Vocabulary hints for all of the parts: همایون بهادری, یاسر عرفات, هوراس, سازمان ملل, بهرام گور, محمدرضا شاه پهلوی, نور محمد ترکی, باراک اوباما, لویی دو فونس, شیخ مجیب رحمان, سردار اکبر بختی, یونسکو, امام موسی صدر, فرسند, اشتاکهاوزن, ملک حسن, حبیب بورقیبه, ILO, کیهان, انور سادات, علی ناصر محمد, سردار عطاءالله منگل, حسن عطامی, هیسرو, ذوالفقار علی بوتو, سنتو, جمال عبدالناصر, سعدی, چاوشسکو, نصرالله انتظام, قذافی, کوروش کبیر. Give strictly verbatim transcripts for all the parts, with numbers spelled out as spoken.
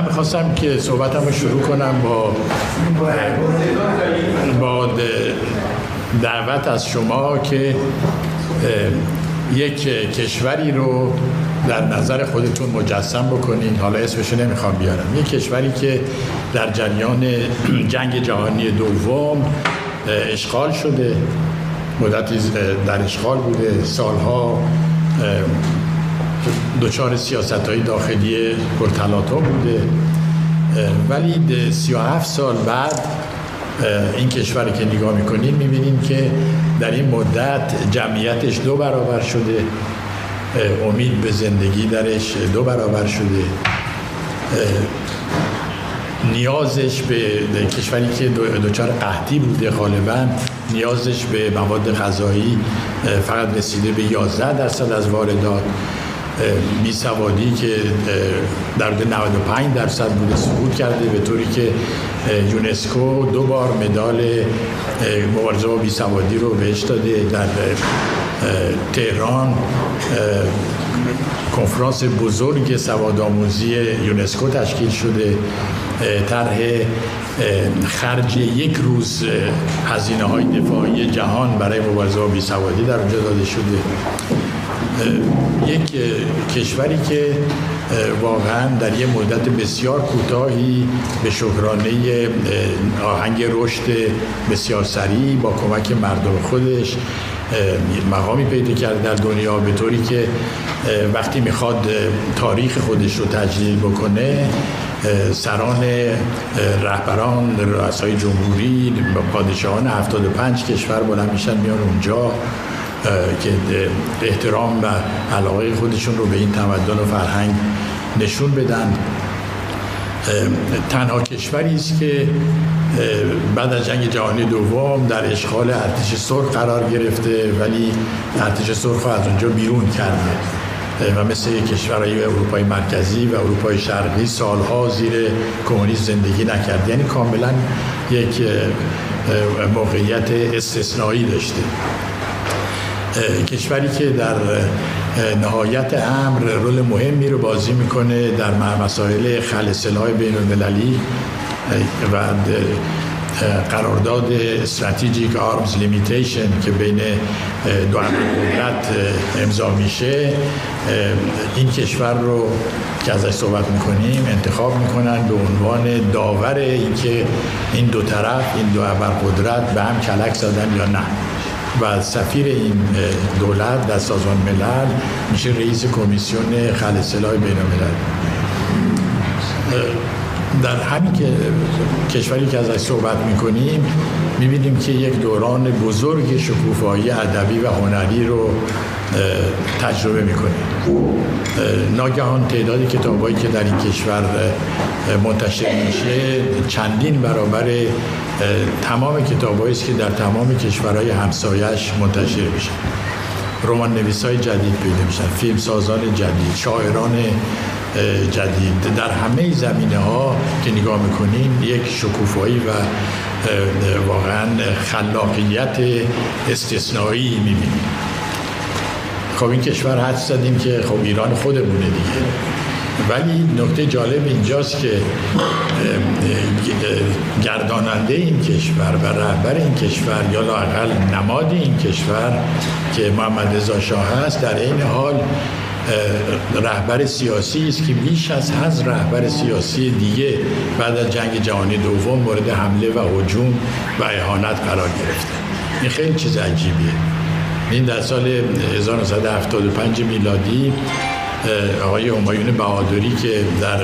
من میخواستم که صحبتم رو شروع کنم با با دعوت از شما که یک کشوری رو در نظر خودتون مجسم بکنین. حالا اسمش نمیخوام بیارم، یک کشوری که در جریان جنگ جهانی دوم اشغال شده، مدتی در اشغال بوده، سالها دچار سیاست‌های داخلی پرتلاطم بوده، ولی سی و هفت سال بعد این کشور که نگاه میکنین میبینین که در این مدت جمعیتش دو برابر شده، امید به زندگی درش دو برابر شده، نیازش به کشوری که دچار قحطی بوده غالبا نیازش به مواد غذایی فقط رسیده به یازده درصد از واردات، بیسوادی که در نود و پنج درصد بوده سقوط کرده، به طوری که یونسکو دو بار مدال مبارزه با بیسوادی رو بهش داده. در تهران کنفرانس بزرگ سوادآموزی یونسکو تشکیل شده، طرح خرج یک روز هزینه های دفاعی جهان برای مبارزه با بیسوادی در اونجا داده شده. یک کشوری که واقعا در یک مدت بسیار کوتاهی به شکرانه آهنگ رشد بسیار سریع با کمک مردم خودش مقامی پیدا کرده در دنیا، به طوری که وقتی میخواد تاریخ خودش رو تجلیل بکنه سران رهبران رؤسای جمهوری پادشاهان هفتاد و پنج کشور بلند میشن میان اونجا که احترام و علاقه خودشون رو به این تمدن و فرهنگ نشون بدن. تنها کشوری است که بعد از جنگ جهانی دوم در اشغال ارتش سرخ قرار گرفته، ولی ارتش سرخ رو از اونجا بیرون کرده و مثل کشورهای اروپای مرکزی و اروپای شرقی سالها زیر کمونیسم زندگی نکرده، یعنی کاملا یک موقعیت استثنایی داشته. کشوری که در نهایت امر رول مهمی رو بازی میکنه در مسائل خلسل‌های بین‌المللی و قرارداد استراتژیک آرمز لیمیتیشن که بین دو قدرت امضا میشه، این کشور رو که ازش صحبت میکنیم انتخاب میکنن به عنوان داور اینکه این دو طرف، این دو ابرقدرت به هم کلک زدن یا نه. و سفیر این دولت در سازمان ملل میشه رئیس کمیسیون خلسل‌های بین‌الملل. در همین که کشوری که ازش صحبت میکنیم میبینیم که یک دوران بزرگ شکوفایی ادبی و هنری رو تجربه میکنیم. ناگهان تعداد کتابایی که در این کشور منتشر میشه چندین برابر تمام کتابایی است که در تمام کشورهای همسایش منتشر میشه. رمان نویسای جدید پیدا میشن، فیلم سازان جدید، شاعران جدید، در همه زمینه ها که نگاه میکنیم یک شکوفایی و واقعا خلاقیت استثنایی میبینیم. خب این کشور حد زدیم که خب ایران خودمونه دیگه، ولی نکته جالب اینجاست که گرداننده این کشور و رهبر این کشور یا لااقل نماد این کشور که محمدرضا شاه هست، در این حال رهبر سیاسی است که بیش از هر رهبر سیاسی دیگه بعد از جنگ جهانی دوم مورد حمله و هجوم و اهانت قرار گرفته. این خیلی چیز عجیبیه. این در سال هزار و نهصد و هفتاد و پنج میلادی آقای همایون بهادری که در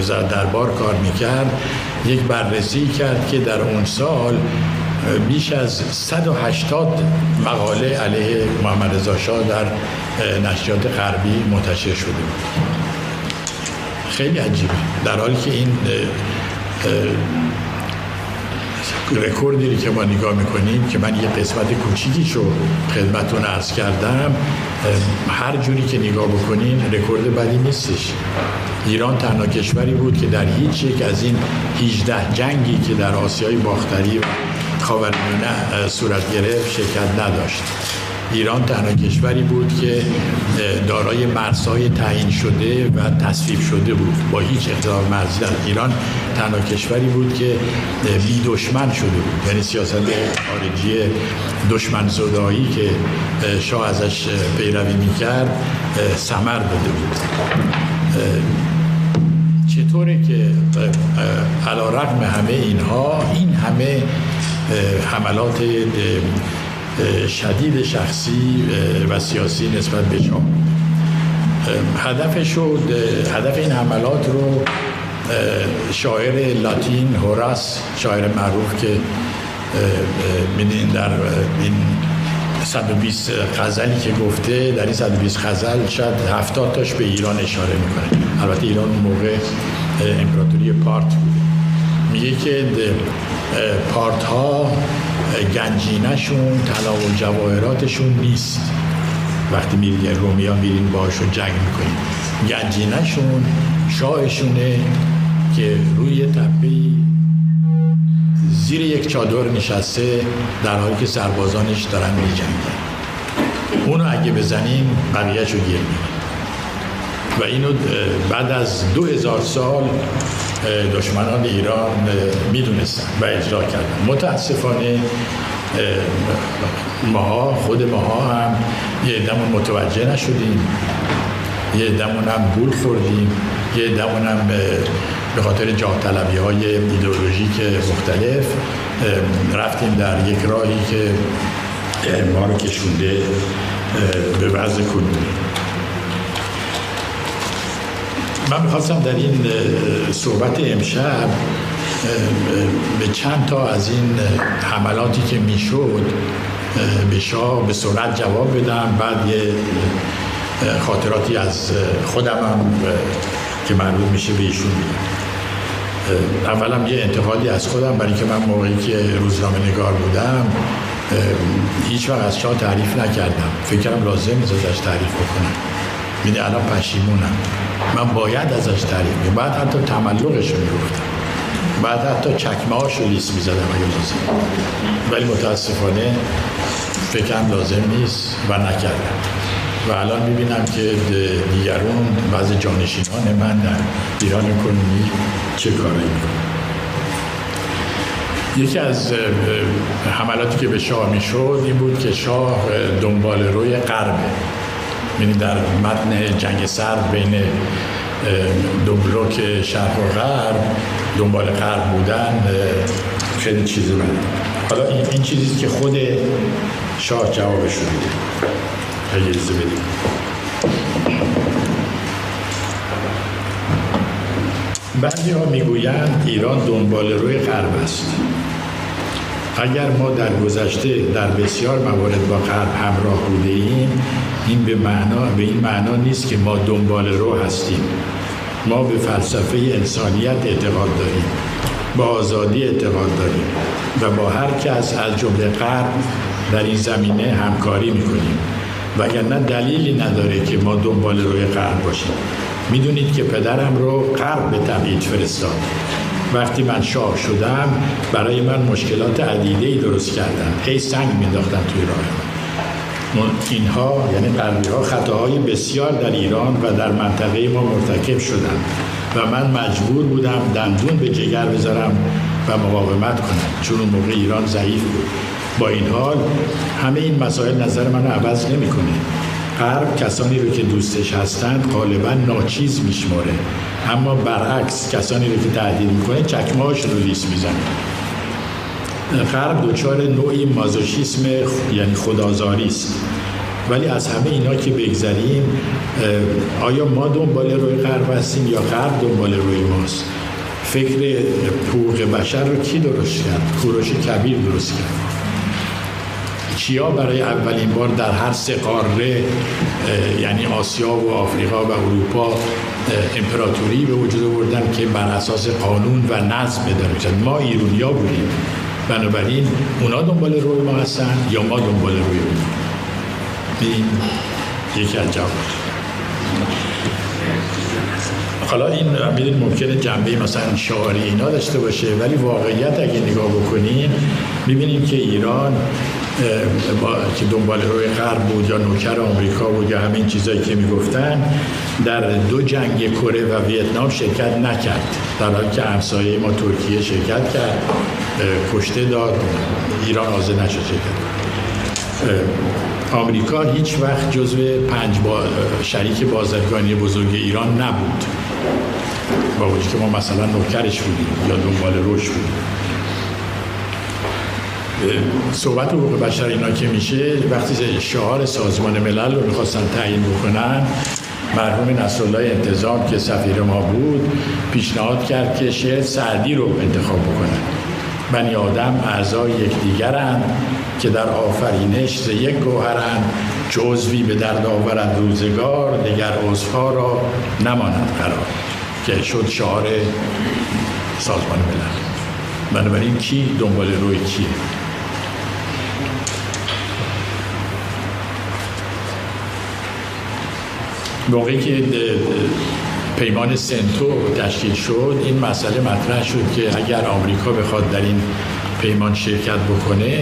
وزارت دربار کار میکرد یک بررسی کرد که در اون سال بیش از صد و هشتاد مقاله علیه محمدرضا شاه در نشریات غربی منتشر شده بود. خیلی عجیبه، در حالی که این رکوردی که ما نگاه میکنیم که من یه قسمت کوچیکیشو خدمتتون عرض کردم، هر جوری که نگاه بکنین رکورد بدی نیستش. ایران تنها کشوری بود که در هیچ یک از این هجده جنگی که در آسیای باختری و خاورمیانه صورت گرفت شرکت نداشت. ایران تنها کشوری بود که دارای مرزهای تعیین شده و تصویب شده بود. با هیچ اقتدار مرزی در ایران تنها کشوری بود که بی دشمن شده بود، یعنی سیاست خارجی دشمن زدایی که شاه ازش پیروی میکرد ثمر داده بود. چطوره که علی‌رغم همه اینها، این همه حملات شدید شخصی و سیاسی نسبت به شاه، هدف شد، هدف این حملات رو شاعر لاتین هوراس، شاعر معروف که در این صد و بیست غزلی که گفته، در این صد و بیست غزل شاید هفتاد تاش به ایران اشاره میکنه. البته ایران اون موقع امپراتوری پارت بوده. میگه که پارت ها گنجینه‌شون طلا و جواهراتشون نیست. وقتی میرین رومیا میرین باهاشون جنگ میکنین، گنجینه‌شون شاهشونه که روی تپه‌ای زیر یک چادر نشسته در حالی که سربازانش دارن میجنگن، اونو اگه بزنیم بقیه‌شو گیر میدیم. و اینو بعد از دو هزار سال دشمنان ایران میدونستن و اجرا کردن. متاسفانه ماها، خود ماها هم یه عده‌مون متوجه نشدیم، یه عده‌مون هم گول خوردیم، یه عده‌مون هم به خاطر جاه طلبی های ایدئولوژیک مختلف رفتیم در یک راهی که ما رو کشونده به وضع کنونی. من میخواستم در این صحبت امشب به چند تا از این حملاتی که میشد به شاه به سرعت جواب بدم، بعد یه خاطراتی از خودم هم که معلوم میشه به ایشون میگم. اولم یه انتقادی از خودم، برای که من موقعی که روزنامه نگار بودم هیچ وقت از شاه تعریف نکردم، فکرم لازم نیست ازش تعریف بکنم. میده الان پشیمونم، من باید ازش تعریف میکنم، بعد حتی تملقش رو میگفتم، بعد حتی چکمه هاش رو لیست میزدم اگه لازم، ولی متاسفانه فکرم لازم نیست و نکردم. و الان میبینم که دیگرون بعض جانشینان من در ایران کنونی چه کاری میکنن. یکی از حملاتی که به شاه میشد این بود که شاه دنبال روی غربه، یعنی در متن جنگ سرد بین دو بلوک شرق و غرب دنبال غرب بودن خیلی چیزی بود. حالا این چیزیست که خود شاه جوابش رو میده. اجازه بدید. بعضی ها میگویند ایران دنبال روی غرب است. اگر ما در گذشته در بسیار موارد با غرب همراه بوده ایم، این به معنا به این معنا نیست که ما دنبال رو هستیم. ما به فلسفه انسانیت اعتقاد داریم، با آزادی اعتقاد داریم و با هر کس از جمله غرب در این زمینه همکاری میکنیم. وگرنه دلیلی نداره که ما دنبال روی غرب باشیم. میدونید که پدرم رو غرب به تبعید فرستاد. وقتی من شاه شدم برای من مشکلات عدیده‌ای درست کردن، هی سنگ مینداختن توی راه من. اینها یعنی غربی‌ها خطاهای بسیار در ایران و در منطقه ما مرتکب شدن و من مجبور بودم دندون به جگر بذارم و مقاومت کنم، چون اون موقع ایران ضعیف بود. با این حال همه این مسائل نظر منو عوض نمی‌کنه. غرب کسانی رو که دوستش هستند غالبا ناچیز میشماره، اما برعکس کسانی رو که تهدید میکنه چکمه‌هاش رو لیس میزنه. غرب دچار نوعی مازوشیسم یعنی خودآزاری است. ولی از همه اینا که بگذریم، آیا ما دنبال روی غرب هستیم یا غرب دنبال روی ماست؟ فکر حقوق بشر رو کی درست کرد؟ کوروش کبیر درست کرد. کیا برای اولین بار در هر سه قاره، یعنی آسیا و آفریقا و اروپا، امپراتوری به وجود آوردن که بر اساس قانون و نظم اداره میشد؟ ما ایرانی‌ها بودیم. بنابراین اونا دنبال روی ما هستن یا ما دنبال روی اونها؟ این یکی از جواب. حالا این میدونید ممکنه جنبه مثلا شعاری اینا داشته باشه، ولی واقعیت اگه نگاه بکنیم می‌بینیم که ایران که دنبال روی غرب بود یا نوکر آمریکا بود یا همین چیزایی که میگفتن، در دو جنگ کره و ویتنام شرکت نکرد، در حالی که همسایه ما ترکیه شرکت کرد، کشته داد، ایران آزاد نشد شرکت. آمریکا هیچ وقت جزو پنج با شریک بازرگانی بزرگ ایران نبود، با وجودی که ما مثلا نوکرش بودیم یا دنبال روش بودیم. صحبت حقوق بشر اینا که میشه، وقتی شعار سازمان ملل رو میخواستن تعیین بکنن، مرحوم نصرالله انتظام که سفیر ما بود پیشنهاد کرد که شعر سعدی رو انتخاب بکنن. بنی آدم اعضای یکدیگرند، که در آفرینش ز یک گوهرند، جزوی به درد آورد روزگار، دیگر عضوها را نماند قرار، که شد شعار سازمان ملل. بنابراین کی دنبال روی کیه؟ موقعی که پیمان سنتو تشکیل شد، این مسئله مطرح شد که اگر آمریکا بخواد در این پیمان شرکت بکنه،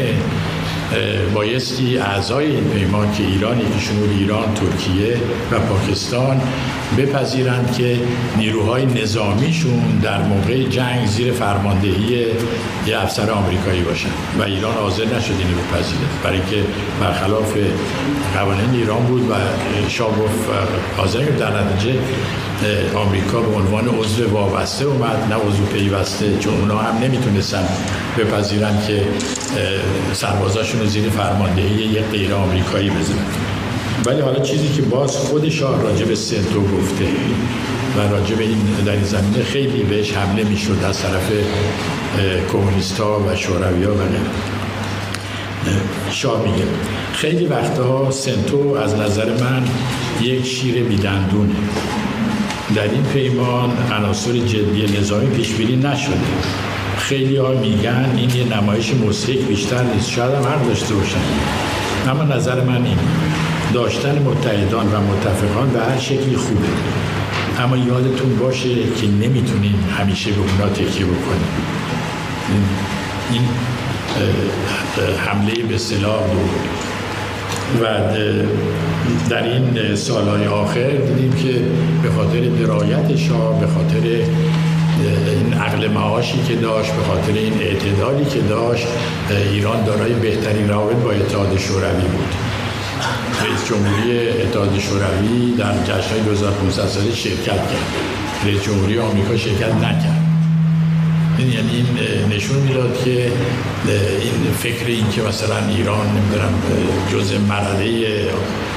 بایستی اعضای این پیمان که ایران، یکی شمول ایران، ترکیه و پاکستان، بپذیرند که نیروهای نظامیشون در موقع جنگ زیر فرماندهی یه افسر آمریکایی باشند و ایران حاضر نشد اینو بپذیره، برای اینکه برخلاف قوانین ایران بود و شاه حاضر شد. در نتیجه آمریکا به عنوان عضو وابسته اومد، نه عضو پیوسته، چون اونا هم نمیتونستن بپذیرن که سربازاشون رو زیر فرماندهی یک غیر آمریکایی بذارن. ولی حالا چیزی که باز خود شاه راجع به سنتو گفته و راجع به این در این زمینه خیلی بهش حمله میشد از طرف کمونیست‌ها و شوروی‌ها و غیره، شاه میگه خیلی وقتها سنتو از نظر من یک شیر بی‌دندونه. در این پیمان عناصر جدی نظامی پیش‌بینی نشده. خیلی ها میگن این یه نمایش موسیقی بیشتر نیست، شاید هم حق داشته باشن، اما نظر من این داشتن متحدان و متفقان به هر شکلی خوبه، اما یادتون باشه که نمیتونین همیشه به اونا تکیه بکنین. این حمله به سلاح بود و در این سالهای آخر دیدیم که به خاطر درایت شاه، به خاطر این عقل معاشی که داشت، به خاطر این اعتدالی که داشت، ایران دارای بهترین روابط با اتحاد شوروی بود. رئیس جمهوری اتحاد شوروی در جشن‌های دو هزار و پانصد سالی شرکت کرد، رئیس جمهوری آمریکا شرکت نکرد. یعنی این نشون میداد که این فکر این که مثلا ایران نمیدونم جزء مرده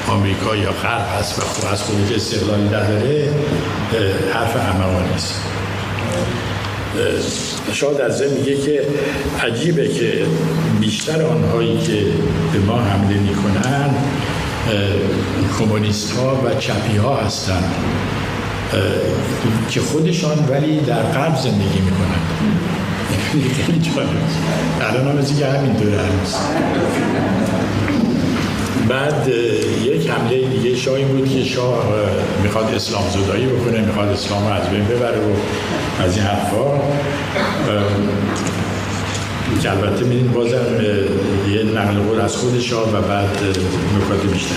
آمریکا یا غرب هست و از خودش استقلالی نداره، حرف احمقانه است. شاه در ضمن میگه که عجیبه که بیشتر آنهایی که به ما حمله میکنن کمونیست ها و چپی ها هستن که خودشان ولی در غرب زندگی میکنن. خیلی جالب، الان هم از که همینطوره هست. بعد یک حمله دیگه شاه این بود که شاه میخواد اسلام زدایی بکنه، میخواد اسلام رو از بین ببره و از این حرفا، که البته میدین بازم یه نقل قول از خود شاه و بعد نکات بیشتر.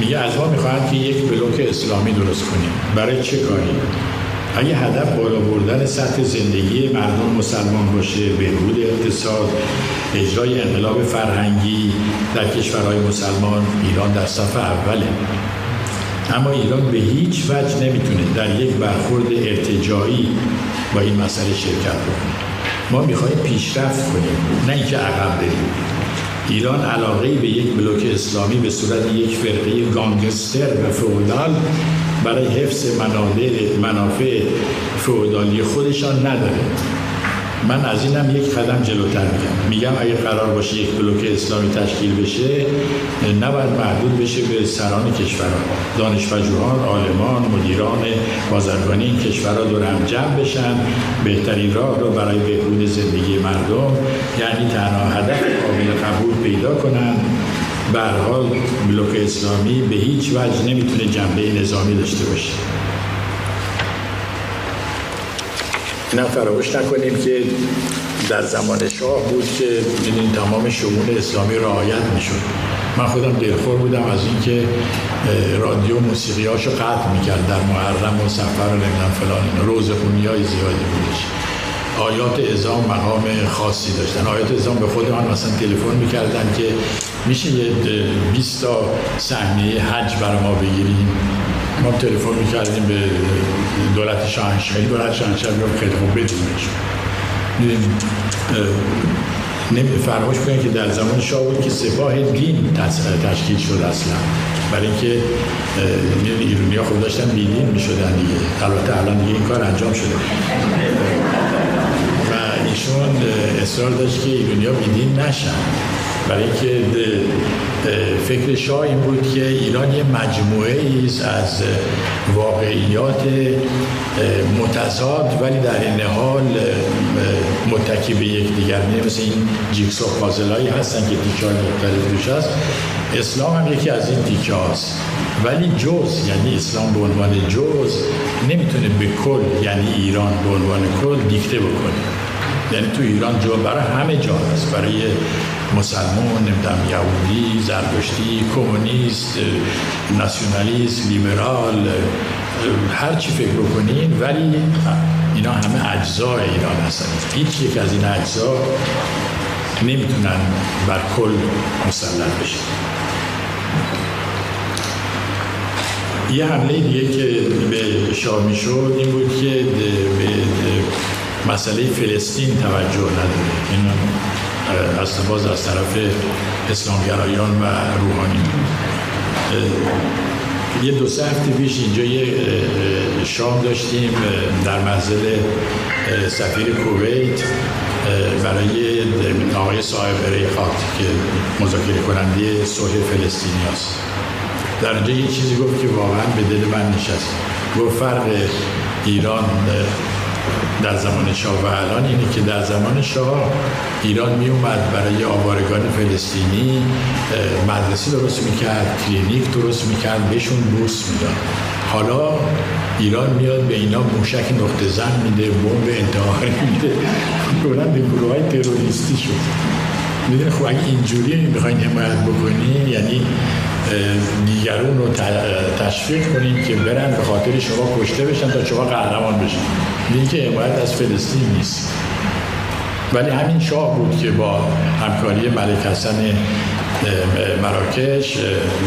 میگه از ما میخواهند که یک بلوک اسلامی درست کنیم. برای چه کاری؟ اگه هدف بالا بردن سطح زندگی مردم مسلمان باشه، بهبود اقتصاد، اجرای انقلاب فرهنگی در کشورهای مسلمان، ایران در صف اوله. اما ایران به هیچ وجه نمیتونه در یک برخورد ارتجاعی با این مسئله شرکت بکنه. ما میخوایم پیشرفت کنیم، نه اینکه عقب بریم. ایران علاقه‌ای به یک بلوک اسلامی به صورت یک فرقه گانگستر و فئودال برای حفظ منافع فئودالی خودشان نداره. من از اینم یک قدم جلوتر میگم، میگم اگه قرار باشه یک بلوک اسلامی تشکیل بشه، نباید محدود بشه به سران کشورها. دانشپژوهان، عالمان، مدیران بازرگانی این کشورها دور هم جمع بشن، بهترین راه رو برای بهبود زندگی مردم، یعنی تنها هدف قابل قبول پیدا کنن. به هر حال بلوک اسلامی به هیچ وجه نمیتونه جنبه نظامی داشته باشه. نه فراموش نکنیم که در زمان شاه بود که این تمام شمول اسلامی رعایت میشد. من خودم دلخور بودم از این که رادیو موسیقیاشو قطع میکرد در محرم و سفر و نمیدونم فلان، روزخونی های زیادی بودش. آیات اعظام مقام خاصی داشتن. آیات اعظام به خود من مثلا تلفن میکردن که میشه یه بیست تا صحنه حج برای ما بگیریم. ما تلفن میکردیم به دولت شاهنشاهی، دولت شاهنشاهی رو خیلی خوب بدیمش. فراموش کنید که در زمان شاه بود که سپاه دین تشکیل شد اصلا، برای اینکه ایرانی‌ها خود داشتن بی‌دین می‌شدن دیگه. البته الان دیگه این کار انجام شده و ایشون اصرار داشت که ایرانی‌ها بی‌دین نشن، برای اینکه فکر شاه این بود که ایران یه مجموعه ایست از واقعیات متضاد ولی در این حال متکی به یک دیگر، مثل این جیکسو پازلایی هستن که تیکه‌های مختلف روش هست. اسلام هم یکی از این تیکه هاست ولی جز، یعنی اسلام به عنوان جز نمیتونه به کل، یعنی ایران به عنوان کل دیکته بکنه. یعنی تو ایران جا برای همه جا هست، برای مسلمان، نمیدونم یهودی، زرتشتی، کمونیست، ناسیونالیست، لیبرال، هر چی فکر بکنین، ولی اینا همه اجزای ایران هستن. هیچ یک از این اجزا نمیتونن بر کل مسلط بشن. یه حمله دیگه که به شاه میشد این بود که به مسئله فلسطین توجه نداره. این اصلا باز از طرف اسلامگرایان و روحانی. یه دو سه هفته پیش اینجا یه شام داشتیم در منزل سفیر کویت برای آقای صاحب ریخات که مذاکره کننده صلح فلسطینی است. در اونجا یه چیزی گفت که واقعا به دل من نشست. گفت فرق ایران در زمان شاه و الان اینه که در زمان شاه ایران می اومد برای آوارگان فلسطینی مدرسه درست میکرد، کلینیک درست میکرد، بهشون بورس میداد. حالا ایران میاد به اینا موشک نقطه زن میده، بمب انتحاری میده، کلاً به گروه‌های تروریستی شد. میدونی خب اگه اینجوری میخواین حمایت بکنین، یعنی دیگرون رو تشویق کنین که برن به خاطر شما کشته بشن تا شما قهرمان بشن، میدونی که حمایت از فلسطین نیست. ولی همین شاه بود که با همکاری ملک حسن مراکش،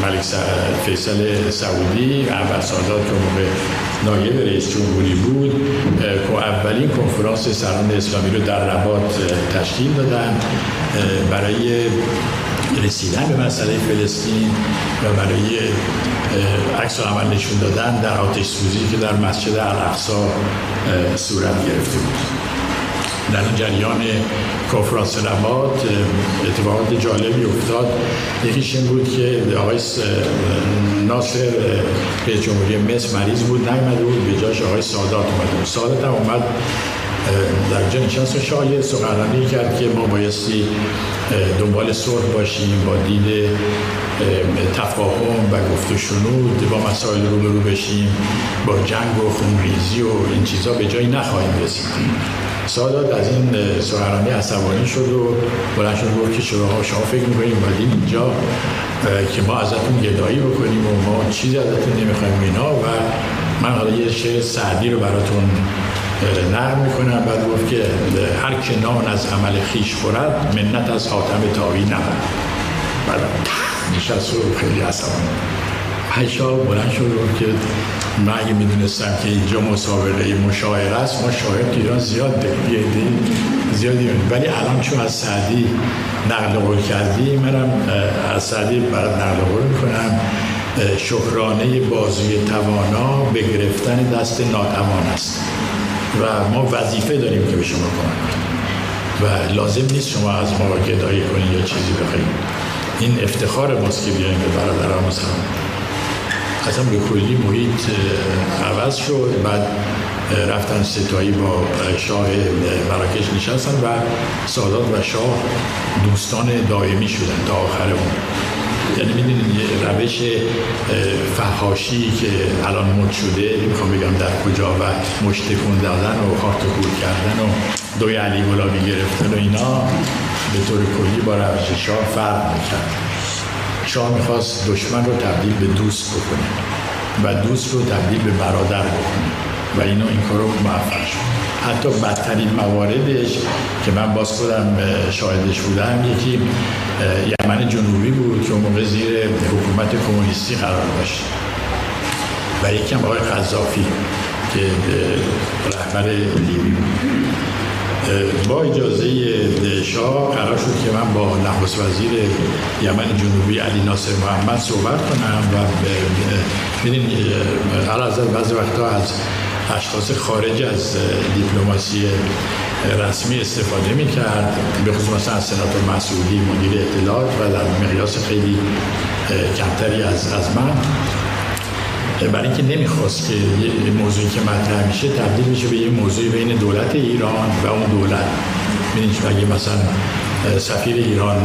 ملک فیصل سعودی، انور سادات که موقع نایب رئیس جمهوری بود، که اولین کنفرانس سران اسلامی رو در رباط تشکیل دادن برای رسیدن به مسئله فلسطین و برای عکس العمل نشون دادن در آتش سوزی که در مسجد الاقصی صورت گرفته بود. در این جریان کنفرانس رباط اتفاقات جالبی افتاد. یکیش این بود که آقای ناصر رئیس جمهوری مصر مریض بود، نیامده بود، به جاش آقای سادات اومد. سادات هم اومد در جنشست و شاه سخنرانی کرد که ما بایستی دنبال صلح باشیم، با دید تفاهم و گفت و شنود با مسائل رو برو بشیم، با جنگ و خونریزی و این چیزا به جایی نخواهیم رسید. سادات از این سخنرانی عصبانی شد و بلند شد گفت که شما شما فکر می‌کنید باید اینجا که ما ازتون گدایی بکنیم و ما چیزی ازتون نمی‌خوایم اینا، و من حالا یه شعر سعدی رو براتون نرم میکنم. بعد گفت که هر که نان از عمل خیش خورد منت از حاتم تاوی نبرد. بعد نشست و خیلی عصبانی شاه بلند شد و که من اگه میدونستم که اینجا مسابقه مشاعره است، ما شاعر تو ایران زیاد داریم، زیاد داریم، ولی الان چون از سعدی نقل قول کردی، منم از سعدی برات نقل قول میکنم. شکرانه بازوی توانا به گرفتن دست ناتوان است و ما وظیفه داریم که به شما کمک کنیم و لازم نیست شما از ما گدایی کنید یا چیزی بخواید. این افتخار ماست که بیاییم به برادران مسلمان. اصلا به کلی محیط عوض شد. بعد رفتن ستایی با شاه مراکش نشستن و سادات و شاه دوستان دائمی شدن تا آخر اون. یعنی میدونید یه روش فحاشی که الان مد شده، میخوام بگم در کجا، و مشت کن دادن و خارت کور کردن و دوی علی ملاوی گرفتن و اینا به طور کلی با روش شاه فرق میکرد. شاه میخواست دشمن رو تبدیل به دوست بکنه و دوست رو تبدیل به برادر بکنه و اینا این کار رو موفق شد. حتی بدترین مواردش که من باز خودم شاهدش بودم، یکی یمن جنوبی بود که اون موقع زیر حکومت کمونیستی قرار داشت و یکی هم آقای قذافی که رهبر لیبی بود. با اجازه شاه قرار شد که من با نخست وزیر یمن جنوبی علی ناصر محمد صحبت کنم و ببینید قرار از بعضی وقتا از اشخاص خارج از دیپلماسی رسمی استفاده میکرد، به خصوص مثلا از سناتور مسعودی مدیر اطلاعات و در مقیاس خیلی کمتری از از من، برای اینکه نمیخواست که یه موضوعی که مطرح میشه تبدیل میشه به یه موضوعی بین دولت ایران و اون دولت. میدونید که اگه مثلا سفیر ایران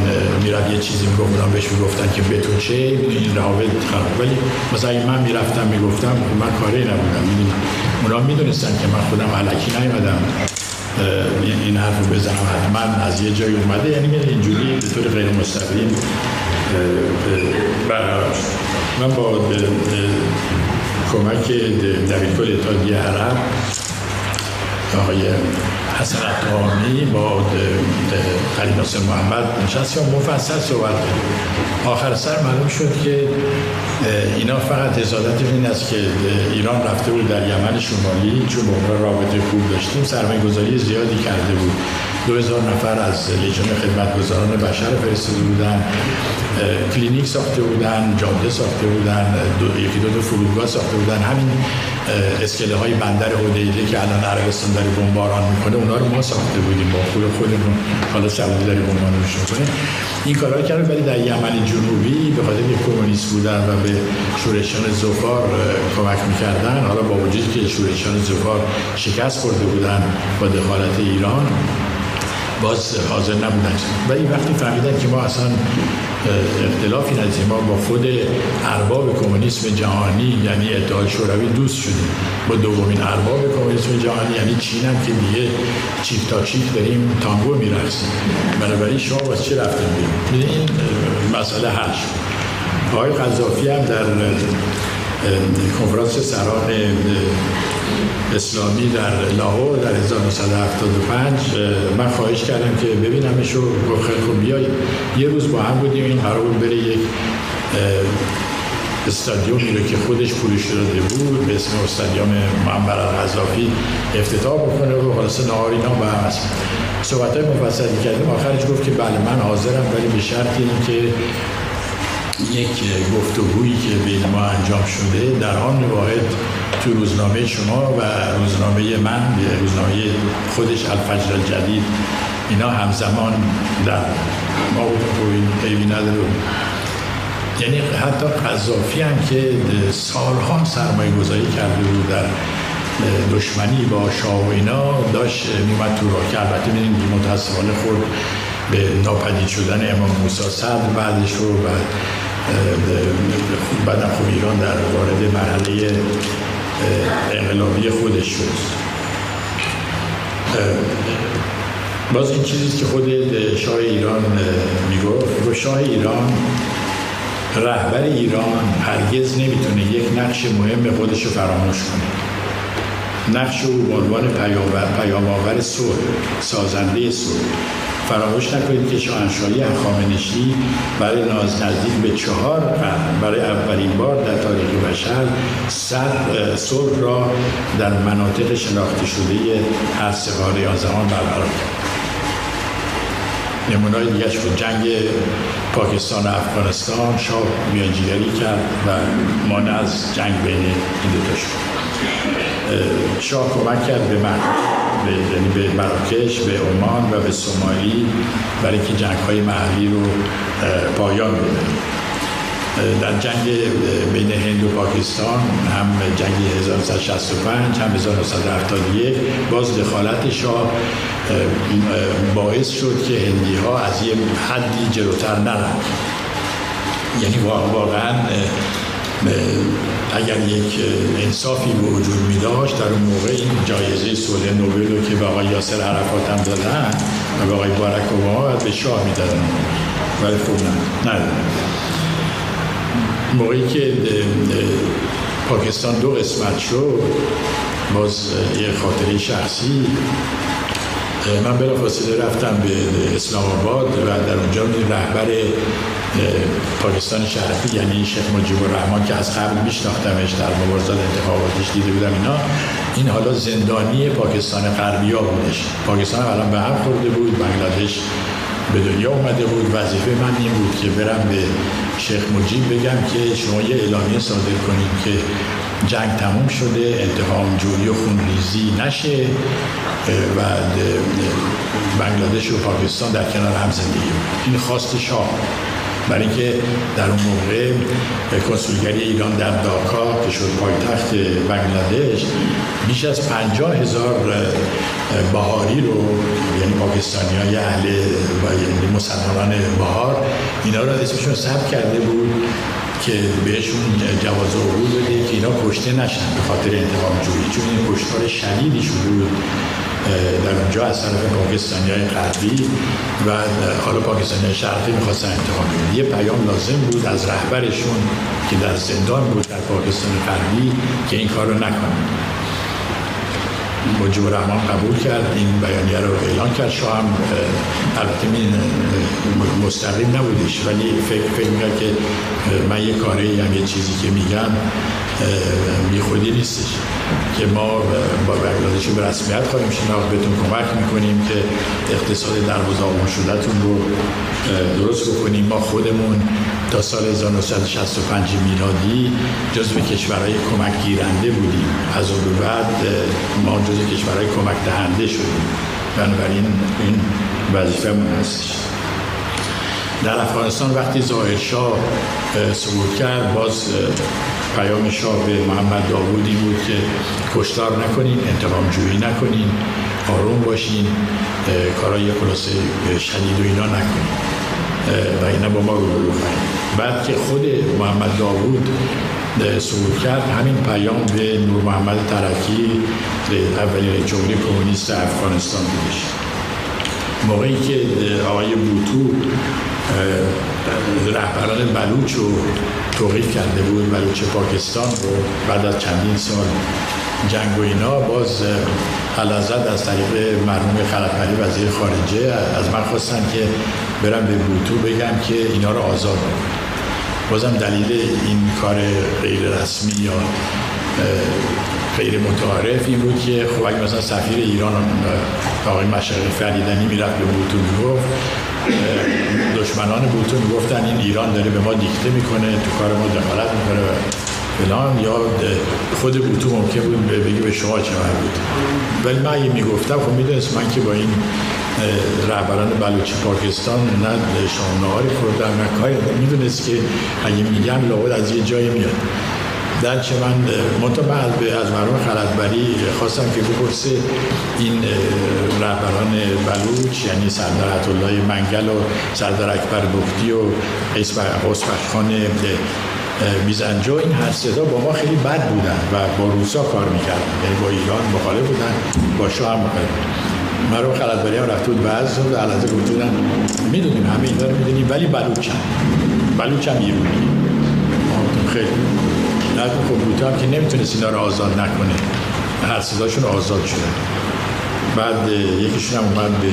میرفت یه چیزی میگفتن بهش میگفتن که به تو چه، این روابط خراب، ولی مثلا اگه من میرفتم میگفتم من کاری نبودم. میدونید اونا میدونستن که من خودم علکی نیومدم این حرف رو بزنم، حتما از یه جایی اومده، یعنی اینجوری به طور غیر مستقیم برقرار شد. من با کمک دبیرکل اتحادیه عرب آقای حسن عطامی با علی ناصر محمد نشستیم و مفصل صحبت کردیم. آخر سر معلوم شد که اینا فقط حسادت این است که ایران رفته بود در یمن شمالی، چون با اون رابطه خوب داشتیم، سرمایه‌گذاری زیادی کرده بود، دو هزار نفر از لیژن خدمتگزاران بشر فرستاده بودن، کلینیک ساخته بودن، جاده ساخته بودن، دو یکی دو تا فرودگاه ساخته بودن، همین اسکله های بندر حدیده که الان عربستان داره بمباران میکنه اونا رو ما ساخته بودیم با پول خودمون، حالا سعودی داره بمبارانش میکنه. این کارا کردن، ولی در یمن جنوبی به خاطر که کمونیست بودن و به شورشیان ذوالفقار کمک میکردن، حالا با وجودی که شورشیان ذوالفقار شکست خورده بودن با دخالت ایران باز حاضر نبودن. و این وقتی فهمیدن که ما اصلا اختلافی نداریم، ما با خود ارباب کمونیسم جهانی یعنی اتحاد شوروی دوست شدیم، با دومین ارباب کمونیسم جهانی یعنی چین هم که دیگه چیک تا چیک داریم تانگو میرقصیم، بنابراین شما واسه چه رفتیم بیرون؟ این مسئله حل شد. آقای قذافی هم در کنفرانس سران اسلامی در لاهور در هزار و نهصد و هفتاد و پنج من خواهش کردم که ببینمشو، گفت خیلی خوب بیایید. یه روز با هم بودیم، این قرار بود بره یک استادیومی رو که خودش پولش داده بود به اسم استادیوم محمدرضا افتتاح بکنه و خلاصه نهار اینا با هم است. صحبت‌های مفصلی کردیم، آخرش گفت که بله من حاضرم، ولی به شرط اینکه یک گفتگویی که بین ما انجام شده در آن واحد تو روزنامه شما و روزنامه من، روزنامه خودش الفجر الجدید، اینا همزمان در ما پیوی نداره. یعنی حتی قذافی هم که سالها سرمایه گذاری کرده بود در دشمنی با شاه و اینا داشت میمد تو راه که البته میدین متاسفانه خورد به ناپدید شدن امام موسی صدر بعدش رو و بعدم خب ایران در وارد مرحله انقلابی خودش شد. باز این چیزی که خود شاه ایران میگفت، و شاه ایران رهبر ایران هرگز نمیتونه یک نقش مهم خودش رو فراموش کنه. نقش او به عنوان پیامبر، پیام‌آور صلح، سازنده صلح. فراموش نکنید که شاهنشاهی هخامنشی برای نزدیک به چهار قرن برای اولین بار در تاریخ بشر صلح را در مناطق شناخته شده هر سه قاره آن زمان برقرار کرد. نمونه‌های دیگه‌اش بود جنگ پاکستان و افغانستان، شاه میانجیگری کرد و مانع از جنگ بین این دو تا شد. شاه کمک کرد به مراکش، به عمان و به سومالی برای که جنگ‌های محلی رو پایان بده. در جنگ بین هند و پاکستان هم جنگ هزار و نهصد و شصت و پنج هم هزار و نهصد و هفتاد و یک باز دخالت شاه باعث شد که هندی‌ها از یه حدی جلوتر نرن. یعنی واقعا اگر یک انصافی به وجود می داشت در اون موقع این جایزه صلح نوبل رو که به آقای یاسر عرفات هم دادن و به آقای بارک اوباما به شاه می دادن، ولی خوب نه ندادن. موقعی که پاکستان دو قسمت شد، باز یه خاطره شخصی، من بلافاصله رفتم به اسلام آباد و در اونجا رهبر پاکستان شرقی یعنی شیخ مجیب رحمان که از قبل میشناختمش، در مبارزات انتخاباتش دیده بودم اینا، این حالا زندانی پاکستان غربی ها بودش. پاکستان الان به هم خورده بود، بنگلادش به دنیا اومده بود. وظیفه من این بود که برم به شیخ مجیب بگم که شما یه اعلامیه صادر کنید که جنگ تموم شده، انتقام جویی و خونریزی نشه و بنگلادش و پاکستان در کنار هم زندگی کنند. این خواست شاه، برای اینکه در اون موقع کنسولگری ایران در داکا که شد پایتخت بنگلادش بیش از پنجاه هزار بهاری رو، یعنی پاکستانی‌های اهل و یعنی مسلمانان بهار، اینا رو اسمشون ثبت کرده بود که بهشون جواز عبور بده که اینا کشته نشن به خاطر انتقام جویی، چون این کشتار شدیدی شده بود در اونجا از طرف پاکستانی‌های غربی و حالا پاکستانی‌های شرقی می‌خواستن انتقام بگیرن. یه پیام لازم بود از رهبرشون که در زندان بود در پاکستان غربی که این کارو نکنه. مجیب رحمان قبول کرد، این بیانیه رو اعلان کرد. شاه هم البته مستقیم نبودش ولی فکر فکر می‌کرد که من یه کاری هم یه چیزی که میگم بی خودی نیستش که ما با بنگلادش به رسمیت خواهیم شناخت، بهتون کمک میکنیم که اقتصاد دربازآمون شده‌تون رو درست بکنیم. ما خودمون تا سال هزار و نهصد و شصت و پنج میلادی جزو کشورهای کمک گیرنده بودیم، از اون به بعد ما جزو کشورهای کمک دهنده شدیم، بنابراین این وظیفه‌مون هستش. در افغانستان وقتی ظاهر شاه سقوط کرد، باز پیام شاه به محمد داود این بود که کشتار نکنین، انتقام جویی نکنین، آروم باشین، کارای خلاصه شدید و اینا نکنین و اینا با ما روبرو خواهیم. بعد که خود محمد داود سقوط کرد، همین پیام به نور محمد ترکی اولین جمهوری کمونیست افغانستان بودش. موقعی که آقای بوتو رهبران بلوچ رو توقیف کرده بود، بلوچ پاکستان رو بعد از چندین سال جنگ و اینا، باز علازد از طریق مرحوم خلق‌علی وزیر خارجه از من خواستن که برم به بوتو بگم که اینا رو آزاد کنن. بازم دلیل این کار غیر رسمی یا غیر متعارف این بود که خب اگه مثلا سفیر ایران آقای مشرقی فریدنی میرفت به بوتو میگفت، دشمنان بوتو میگفتن این ایران داره به ما دیکته میکنه، تو کار ما دخالت میکنه فلان، یا خود بوتو ممکن بود بگی به شما چه بود. ولی من اگه میگفتم خب میدونست من که با این رهبران بلوچی پاکستان نه شام نهاری خوردم نه کاری، میدونست که اگه میگم لابد از یه جایی میاد. در چه من متبعد به از مرحوم خلدبری خواستم که بپرسه این رهبران بلوچ یعنی سردار عطاءالله منگل و سردار اکبر بختی و قیس بخشخان میزنجو، این هر صدا با ما خیلی بد بودن و با روسا کار میکردن، یعنی با ایران مخالف بودن، با شاه هم مخالف بودن. مرحوم خلدبری هم رفت بود بعض و علازه گفتونم میدونیم همه اینا رو میدونیم ولی بلوچ هم بلوچ هم یه خیلی نظر بوتو هم که نمیتونست اینا رو آزاد نکنه، هر صداشون آزاد شده. بعد یکیشون هم اومد به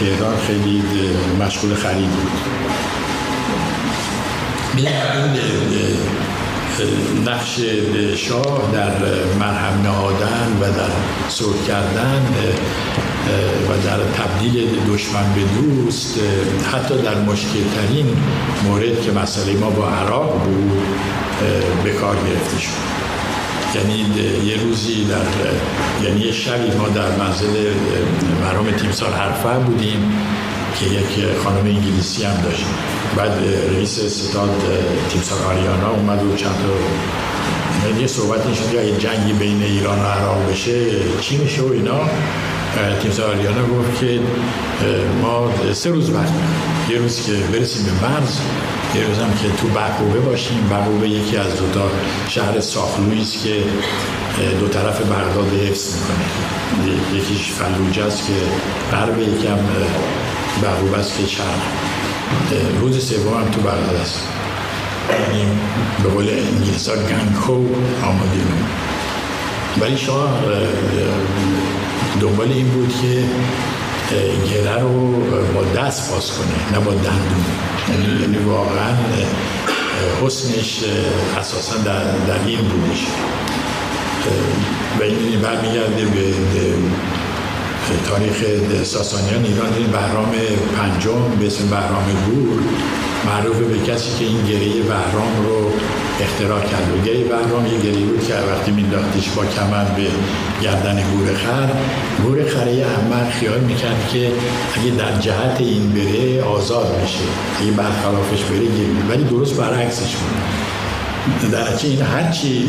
تهران، خیلی مشغول خرید بود. نقش شاه در مرهم نهادن و در سرد کردن و در تبدیل دشمن به دوست، حتی در مشکل‌ترین مورد که مسئله ما با عراق بود به کار گرفته شد. یعنی یه روزی در یعنی یه شبی ما در منزل مرحوم تیمسار حرفه بودیم که یک خانم انگلیسی هم داشت. بعد رئیس ستاد تیمسار آریانا اومد و چند تا یه صحبت نشد که اگه جنگی بین ایران و عراق بشه چی میشه و اینا. تیمساریانا گفت که ما سه روز وقت داریم، یه روز که برسیم به مرز، یه روز هم که تو بقوبه باشیم. بقوبه یکی از دو تا شهر ساخلویی است که دو طرف بغداد حفظ میکنه، یکیش فلوجه است که غرب، یکم بقوبه است که شرق. روز سوم هم تو بغداد است، یعنی به قول انگلیس‌ها گانکو آمدیم. ولی شاه دنبال این بود که گره رو با دست پاس کنه، نه با دندون. یعنی واقعا حسنش اساسا در, در این بودش و این برمیگرده به تاریخ ساسانیان ایران. این بهرام پنجم به اسم بهرام گور معروف به کسی که این گریه بهرام رو اختراع کرد. و گریه بهرام یه گریه بود که وقتی مینداختیش با کمر به گردن گور خر، گور خره یه عمر خیال میکرد که اگه در جهت این بره آزاد میشه، اگه برخلافش بره گریه، ولی درست برعکسش بود. درچه این هرچی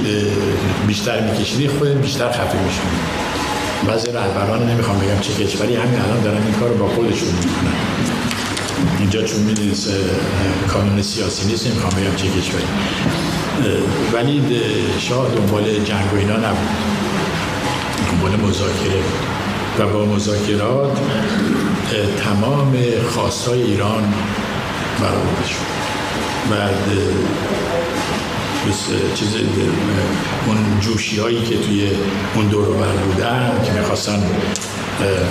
بیشتر میکشیدی خود بیشتر خفه میشوند. بعضی رهبران، نمیخوام بگم چه کشوری، همین الان دارن این کار رو با خودشون میکنن. اینجا چون میدید کانون سیاسی نیست، نمیخوام بگم چه کشوری. ولی شاه دنبال جنگ و اینا نبود، دنبال مذاکره و با مذاکرات تمام خواستای ایران برآورده شد. بعد چیز اون جوشی هایی که توی اون دور و بر بودن که میخواستن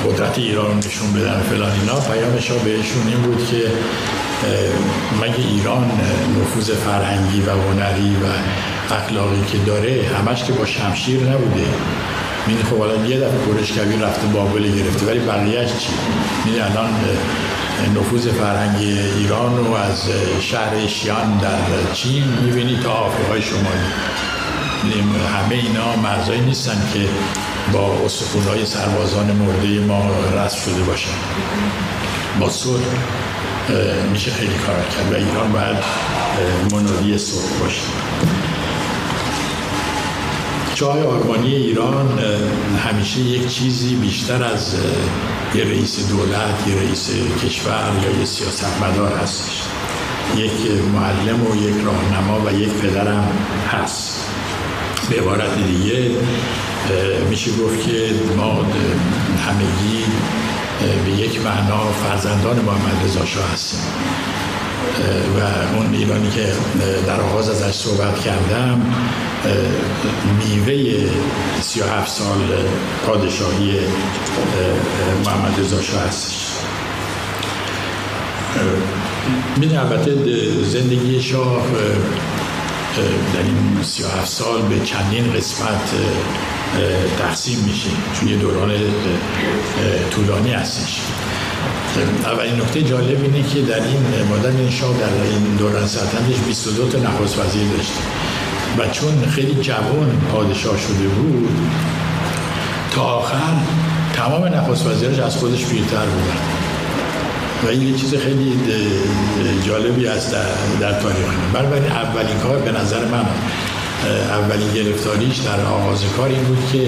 قدرت ایران نشون بدن فلان اینا، پیام شاه بهشون این بود که مگه ایران نفوذ فرهنگی و هنری و اخلاقی که داره همش که با شمشیر نبوده؟ میدونی خب الان یه دفعه کوروش کبیر رفته بابل گرفته، ولی بقیهش چی؟ میدونی الان نفوذ فرهنگی ایران رو از شهر شیان در چین میبینی تا آفریقای شمالی. همه اینا مرزایی نیستن که با اسطورهای سربازان مرده ما رسم شده باشن. با صلح میشه خیلی کار کرد و ایران باید منادی صلح باشه. شاه آرمانی ایران همیشه یک چیزی بیشتر از یه رئیس دولت، یه رئیس کشور یا یه سیاستمدار هستش. یک معلم و یک راهنما و یک پدرم هست. به عبارت دیگه میشه گفت که ما همگی به یک معنا فرزندان محمدرضا شاه هستیم و اون ایرانی که در آغاز ازش صحبت کردم میوه سی و هفت سال پادشاهی محمدرضا شاه هستش. میدونی البته زندگی شاه در این سی و هفت سال به چندین قسمت تقسیم میشه، چون یه دوران طولانی هستش. اولین نکته جالب اینه که در این مدت این شاه در این دوران سلطنتش بیست و دو تا نخست وزیر داشته و چون خیلی جوان پادشاه شده بود تا آخر تمام نخست وزیرش از خودش پیرتر بودن و این یه چیز خیلی جالبی است در تاریخ. بنابراین اولین کار به نظر من، اولین گرفتاریش در آغاز کار این بود که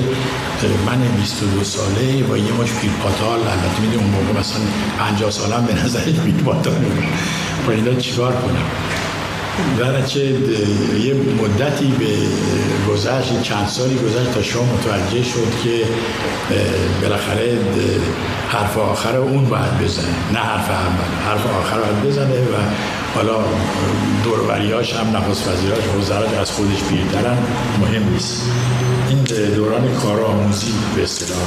من بیست و دو ساله با یه مش پیرپاتال، البته میدونم اون موقع مثلا پنجاه سالم به نظر پیرپاتال بود، با اینا چیکار کنم؟ درنچه یه مدتی به گذشت، چند سالی گذشت تا شاه متوجه شد که بالاخره حرف آخر اون باید بزنه، نه حرف اول، حرف آخر باید بزنه و حالا دوروریاش هم نخست وزیراش وزارت از خودش پیرترن، مهم نیست. این دوران کارآموزی به اصطلاح.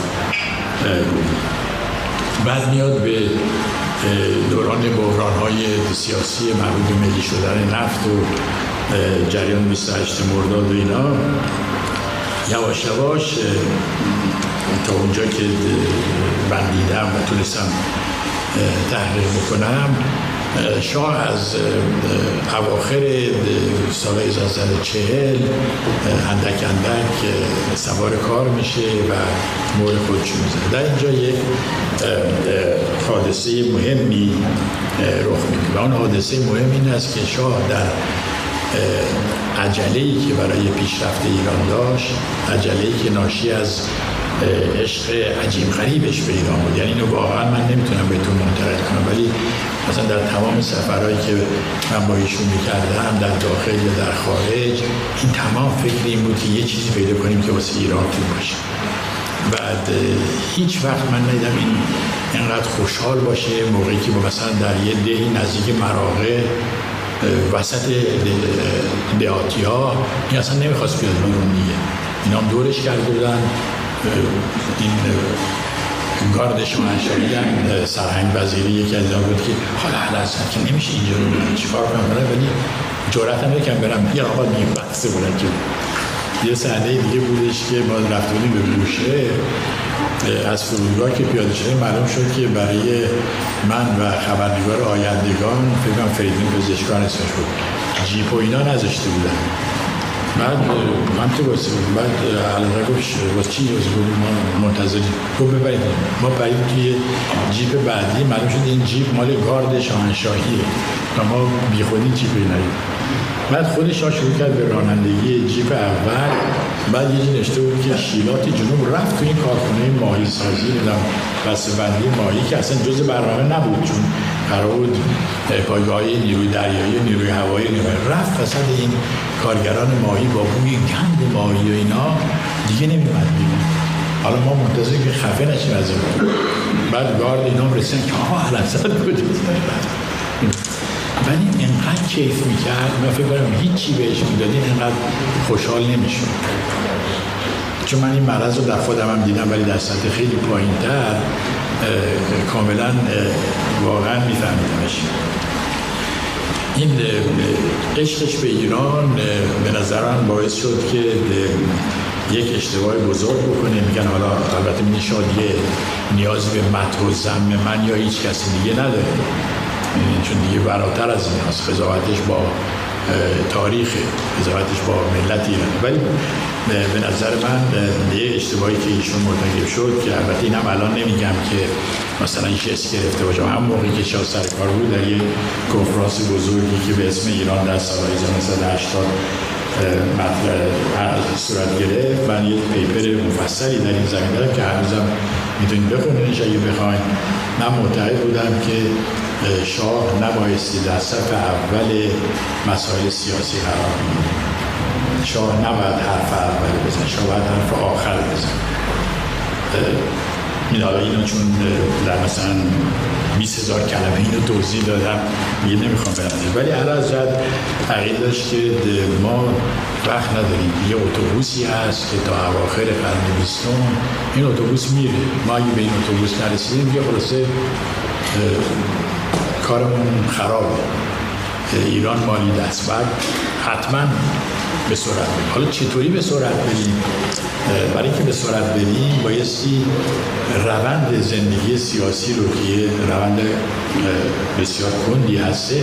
بعد میاد به دوران بحران‌های سیاسی مربوط به ملی شدن نفت و جریان بیست و هشت مرداد و اینا. یواش یواش تا اونجا که بندیدم و تونستم تحلیل بکنم، شاه از اواخر سال هزار و نهصد و چهل اندک اندک سوار کار میشه و مور خودش میزنه. در اینجا یک حادثه مهمی رخ میده و اون حادثه مهم این است که شاه در عجله‌ای که برای پیشرفت ایران داشت، عجله‌ای که ناشی از عشق عجیب غریبش به ایران بود. یعنی اینو واقعا من نمیتونم بهتون منتقل کنم، ولی مثلا در تمام سفرهایی که من با ایشون میکردم در داخل یا در خارج، این تمام فکر این بود که یه چیزی پیدا کنیم که واسه ایران خوب باشه. بعد هیچ وقت من ندیدم این اینقدر خوشحال باشه موقعی که با مثلا در یه دهی نزدیک مراغه وسط دهاتی ها، این اصلا نمیخواست بیاد بیرون دیگه، اینا هم دورش کرده بودن، این گاردش منشاریدن. سرهنگ وزیری یکی از اینا بود که حالا حالا اصلا که نمیشه اینجا رو بیرون چیکار کنم برای، ولی جرأت هم بکنم برم یه آقا دیگه بحثه بودن. که یه صحنه دیگه بودش که ما رفته بودیم به بوشه، از فرودگاه که پیاده شدیم معلوم شد که برای من و خبرنگار آیندگان فکر کنم فریدون پزشکان اسمش بود، جیپ و اینا نذاشته بودن. بعد من تو گفت بعد علاقه گفت واسه چی روز بود ما منتظریم، گفت ببرید ما بریم توی جیپ بعدی. معلوم شد این جیپ مال گارد شاهنشاهیه و ما بیخودی جیپ نریم. بعد خودش ها شروع کرد به رانندگی جیپ اول، بعد یه جی نشته بود که شیلات جنوب رفت تو این کارخونه ماهی سازی بدم بسته‌بندی ماهی که اصلا جز برنامه نبود، چون قرار بود پایگاه نیروی دریایی نیروی هوایی نیروی رفت اصلا این کارگران ماهی با بوی گند ماهی و اینا دیگه نمی‌اومد بیرون. حالا ما منتظر که خفه نشیم از این بود. بعد گارد اینا رسیدن که آها حلزت کجاست، ولی اینقدر کیف میکرد من فکر کنم هیچی بهش میدادین اینقدر خوشحال نمیشون. چون من این مرض رو در خودم هم دیدم، ولی در سطح خیلی پایین تر کاملا واقعا میفهمیدمش. این عشقش به ایران به نظرم باعث شد که یک اشتباه بزرگ بکنه. میگن حالا البته این شاید نیازی به مدح و ذم من یا هیچ کسی دیگه نداره، چون دیگه براتر از این هست، قضاوتش با تاریخ، قضاوتش با ملت ایران. ولی به نظر من یه اشتباهی که ایشون مرتکب شد که البته این هم الان نمیگم که مثلا این شخص گرفته باشه، هم موقعی که شاه سر کار بود در یه کنفرانس بزرگی که به اسم ایران در سالهای هزار و نهصد و هشتاد مطلب صورت گرفت، من یه پیپر مفصلی در این زمین دارم که هنوزم میتونید بخونینش اگه بخواین. من معتقد بودم که شاه نبایستی در صف اول مسائل سیاسی قرار بگیره، شاه نباید حرف اول بزن، شاه باید حرف آخر بزن. این حالا اینو چون در مثلا بیست هزار کلمه اینو توضیح دادم میگه نمیخوام برم، ولی علاوه زد عقیده داشت که ما وقت نداریم، یه اتوبوسی هست که تا اواخر قرن بیستم این اتوبوس میره، ما اگه به این اتوبوس نرسیدیم یه خلاصه کارمون خرابه، ایران مالی دست بعد حتما به سرعت بریم. حالا چطوری به سرعت بریم؟ برای اینکه به سرعت بریم بایستی روند زندگی سیاسی رو که روند بسیار کندی هستش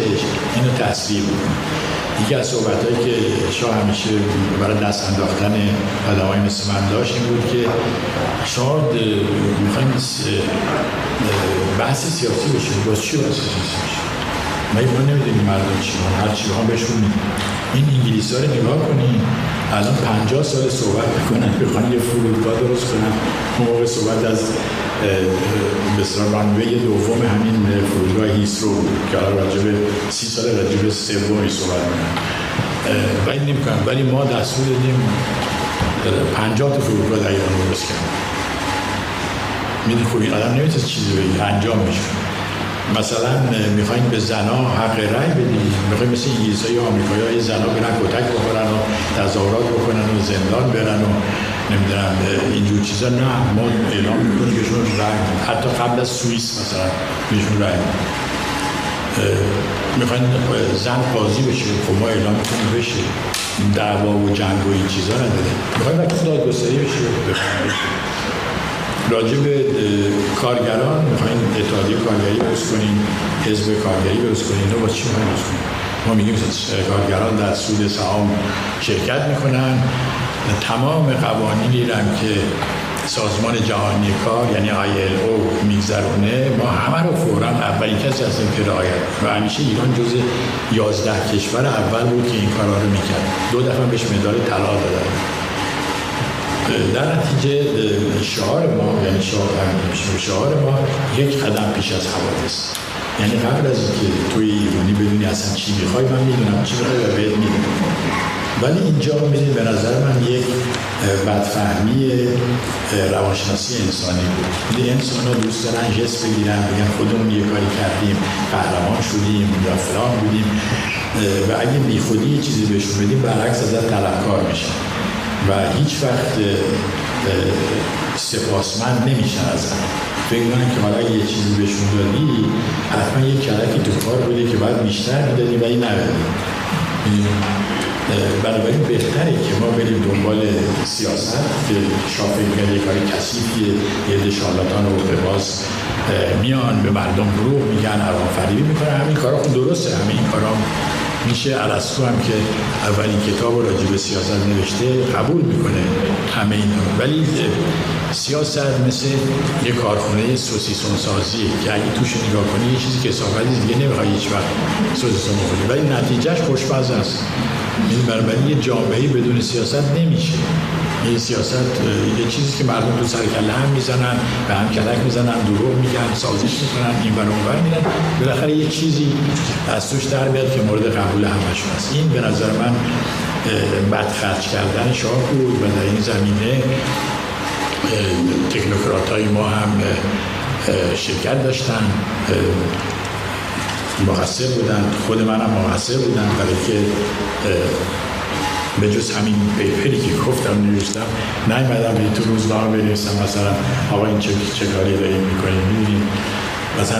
اینو تسریع بکنیم. یکی از صحبت‌هایی که شاه همیشه برای دست انداختن آدم‌های مثل من داشت این بود که شاه می‌خوایم بحث سیاسی بشه، باز چی بحث سیاسی بشه؟ ما اینا نمی‌دونیم مردم چی هستن، هر چی ها بهشون میگیم. این انگلیس‌ها رو نگاه کنین، الان پنجاه سال صحبت می‌کنن می‌خوان یه فرودگاه درست کنن. اون موقع صحبت از به اصطلاح رانوی دوم همین فرودگاه هیسرو که الان راجع به سی سال راجع به سومی صحبت می‌کنن. ولی نمی‌کنن، ولی ما دستور دادیم پنجاه تا فرودگاه در ایران درست کنیم. میدونی خب این آدم نمیتونه چیزی بگید انجام میشه. مثلا میخواییم به زنا حق رای بدید، میخواییم مثل انگلیسای آمریکایی های زنا برن کتک بخورن و تظاهرات بکنن و زندان برن و نمیدونم اینجور چیزا، نه ما اعلام میکنیم که شما رای بدید، حتی قبل از سوئیس مثلا بهشون رای بدید. میخواییم زن قاضی بشه، خب ما اعلام میکنیم بشه، دعوا و جنگ و این چیزا نداره. میخواییم وقتی دادگستری بشه. راجع به کارگران میخواین اتحادیه کارگری درست کنین، حزب کارگری درست کنین، اینو با چی میخواین درست کنین؟ ما میگیم کارگران در سود سهام شرکت میکنن، تمام قوانینی هم که سازمان جهانی کار یعنی آی ال او میگذرونه ما همه رو فوراً اولین کسی هستیم که رعایت و همیشه ایران جز یازده کشور اول بود که این کارا رو میکرد. دو دفعه بهش مدال طلا دادن. در نتیجه شعار ما، یعنی شعار همین شعار ما یک قدم پیش از حوادث، یعنی قبل از اینکه توی ایرانی بدونی اصلا چی میخوای، من میدونم چی میخوای و بهت میدونم. ولی اینجا میدونی به نظر من یک بدفهمی روانشناسی انسانی بود. این انسان ها دوست دارن جست بگیرن، بگن خودمون یه کاری کردیم، قهرمان شدیم یا فلان بودیم، و اگه بیخودی یه چیزی بهشون بدیم برعکس ازت طلبکار میشن و هیچ وقت سپاسمند نمیشن ازن. فکر کنم که حالا یه چیزی بهشون دادی حتما یک کلکی تو کار بوده که باید بیشتر میدادی ولی نبودی. بنابراین بهتره که ما بریم دنبال سیاست که شافعی میگن یک کاری کثیفیه، یه شارلاتان رو به باز میان به مردم دروغ میگن، ارباب فریبی میکنن. همین کارا خود درسته، همین کارا میشه. ارسطو هم که اولین کتاب راجع به سیاست نوشته قبول میکنه همه اینا، ولی سیاست مثل یه کارخونه سوسیسون سازی که اگه توش نگاه کنی یه چیزی که کثافتی دیگه نمیخوای هیچ وقت سوسیسون بخوری، ولی نتیجهش خوشمزه است. این برابری یه جامعه بدون سیاست نمیشه. این سیاست یه چیزی که مردم تو سر کله هم میزنن، به هم کلک میزنن، دروغ میگن، سازش میکنن، این ور اون ور میرن، بالاخره یه چیزی از توش در میاد که مورد قبول همشون است. این به نظر من بدخرج کردن شاه بود و در این زمینه تکنوکراتای ما هم شرکت داشتن، مقصر بودن، خود منم مقصر بودم، برای که به جز همین پیپری که گفتم نوشتم نایمدم به تو روزنامه بنویسم مثلا آقا این چه کاری داریم میکنیم. میدونیم مثلا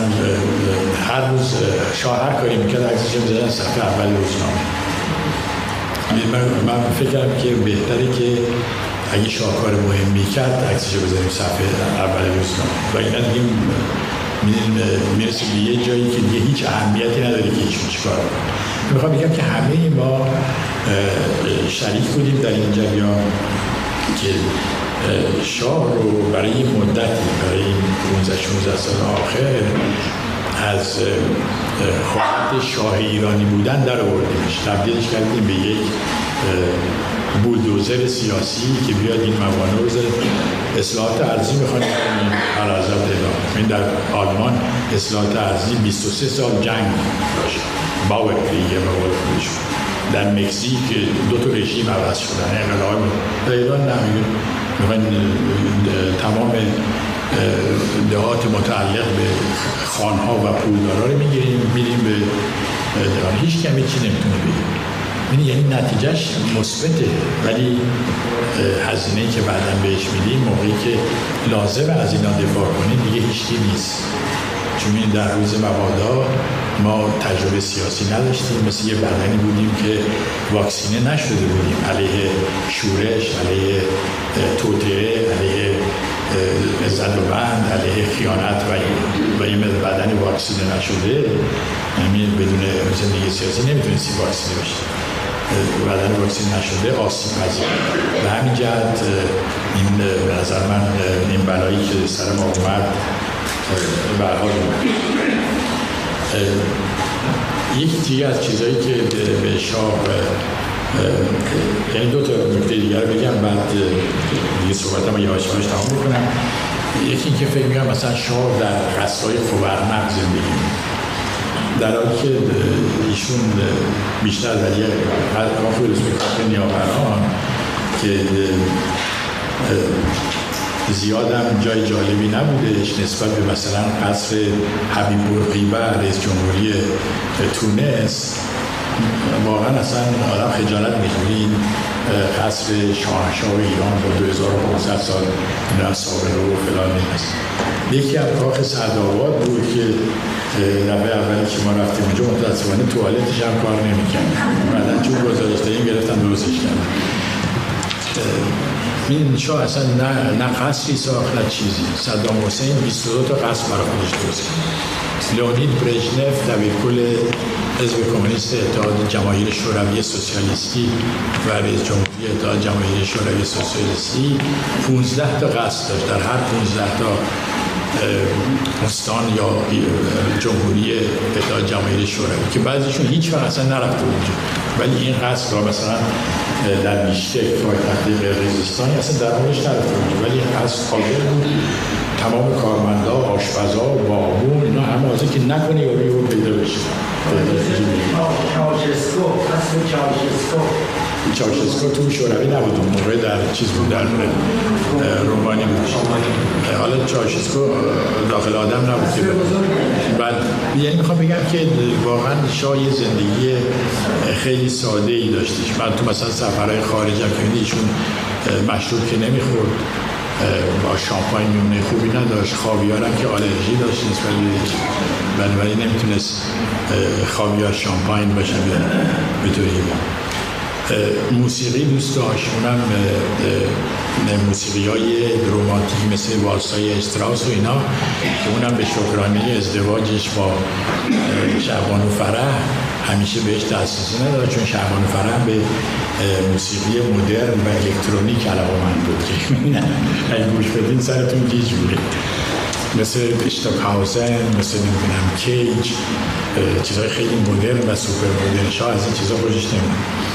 هر روز شاه هر کاری میکرد عکسش میذارن صفحه اول روزنامه. من فکرم که بهتره که اگه شاه کار مهم میکرد عکسش بذاریم صفحه اول روزنامه و اینا دیگه میرسیم به یه جایی که دیگه هیچ اهمیتی نداره که ایشون چیکار کنه. میخوام بگم که همه ما شریک بودیم در این جریان که شاه رو برای این مدتی، برای این پانزده شانزده سال آخر، از خواهد شاه ایرانی بودن در آوردیمش، تبدیلش کردیم به یک بولدوزر سیاسی که بیاد این موانع رو زد. اصلاحات ارضی میخوان کنیم هر ازت اعلام. این در آلمان اصلاحات ارضی بیست و سه سال جنگ داشت، باور دیگه باور پیش. در مکزیک دو تا رژیم عوض شدن، انقلاب. در ایران نمیگن میخوان تمام دهات متعلق به خانها و پولدارا رو میگیریم میریم به دهان. هیچ کمی چیزی نمیتونه بگه. یعنی نتیجهش مثبته ولی هزینه‌ای که بعداً بهش میدیم موقعی که لازم از اینا دفاع کنیم دیگه هیچی نیست. چون این در روز مبادا ما تجربه سیاسی نداشتیم، مثل یه بدنی بودیم که واکسینه نشده بودیم، علیه شورش، علیه توطئه، علیه زد و بند، علیه خیانت و این بدنی واکسینه نشده. یعنی بدون زندگی سیاسی نمیتونستی واکسینه بشید. بدن واکسین نشده آسیب پذیر. به همین جهت این به نظر من این بلایی که سر ما اومد برحال یک دیگه از چیزایی که به شاه، یعنی دو تا نکته دیگر بگم بعد دیگه صحبتم رو یواش یواش تمام بکنم. یکی این که فکر میگم مثلا شاه در قصرهای فورنق زندگی در حالی که ایشون بیشتر در یک کافی رسمی کافی نیاوران که زیاد هم جای جالبی نبودش نسبت به مثلا قصر حبیب بورقیبه رئیس جمهوری تونس، واقعا اصلا آدم خجالت می‌خوره. این قصر شاهنشاه ایران با دو هزار و پانصد سال سابقه و فلان نیست. یکی از کاخ سعدآباد بود که دفعه اولی که ما رفتیم اونجا متاسفانه توالتش هم کار نمی‌کرد، بعداً چون گذاشته این گرفتن درستش کردن. این شاه اصلا نه نه قصری ساخت نه چیزی. صدام حسین بیست و دو تا قصر برای خودش درست کرد. لئونید برژنف دبیرکل حزب کمونیست اتحاد جماهیر شوروی سوسیالیستی و رئیس جمهوری اتحاد جماهیر شوروی سوسیالیستی پانزده تا قصر داشت. در هر پانزده تا استان یا جمهوری اتحاد جماهیر شوروی که بعضیشون هیچ وقت اصلا نرفته اونجا، ولی این قصد را مثلا در بیشتر پایتخت قرقیزستان اصلا در موردش نرفته اونجا، ولی قصد قادر بود تمام کارمندا، آشپزا، باغبون، اینا همه از اینکه نکنه یاری رو پیدا بشه. چاوشسکو، اصل چاوشسکو چاوشسکو تو شوروی نبود، اون موقع در چیز بود، در رومانی بود. حالا چاوشسکو داخل آدم نبود که بعد، یعنی میخوام بگم که واقعا شاه یه زندگی خیلی ساده ای داشتش. بعد تو مثلا سفرهای خارجی که ایشون مشروب که نمیخورد، با شامپاین میونه خوبی نداشت، خاویارم که آلرژی داشت نسبت به، بنابراین نمیتونست خاویار شامپاین باشه به طوری. موسیقی دوست داشت، اونم موسیقی های رومانتیک مثل والسای اشتراس و اینا که اونم به شکرانه ازدواجش با شعبانو فرح همیشه بهش دسترسی نداره، چون شعبانو فرح به موسیقی مدرن و الکترونیک علاقه‌مند بود که اگه گوش بدین سرتون گیج میره، مثل اشتاکهاوزن، مثل نمیدونم کیج، چیزهای خیلی مدرن و سوپر مدرن. شاه از این چیزها خوشش نمیاد،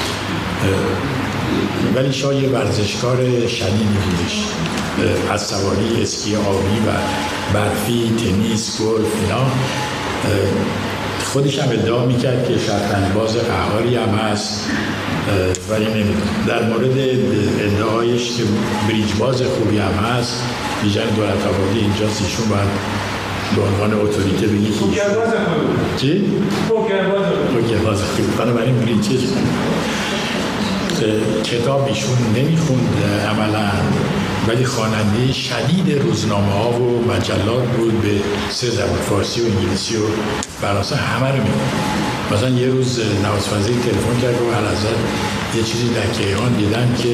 ولی شاه یه ورزشکار شدیدی بودش، از سواری، اسکی آبی و برفی، تنیس، گلف اینا. خودش هم ادعا میکرد که شطرنج باز قهاری هم هست، ولی نمیدونم. در مورد ادعایش که بریج باز خوبی هم هست، بیژن دولت‌آبادی اینجاست، ایشون باید به عنوان اتوریته بگی که پوکرباز خوبی چی؟ پوکرباز خوبی. بنابراین بریجه کتاب ایشون نمیخوند عملا، ولی خواننده شدید روزنامه ها و مجلات بود به سه زبان، فارسی و انگلیسی و فرانسه، همه رو میخوند. مثلا یه روز نواز فضیل تلفن کرد و علازد یه چیزی در کیهان دیدن که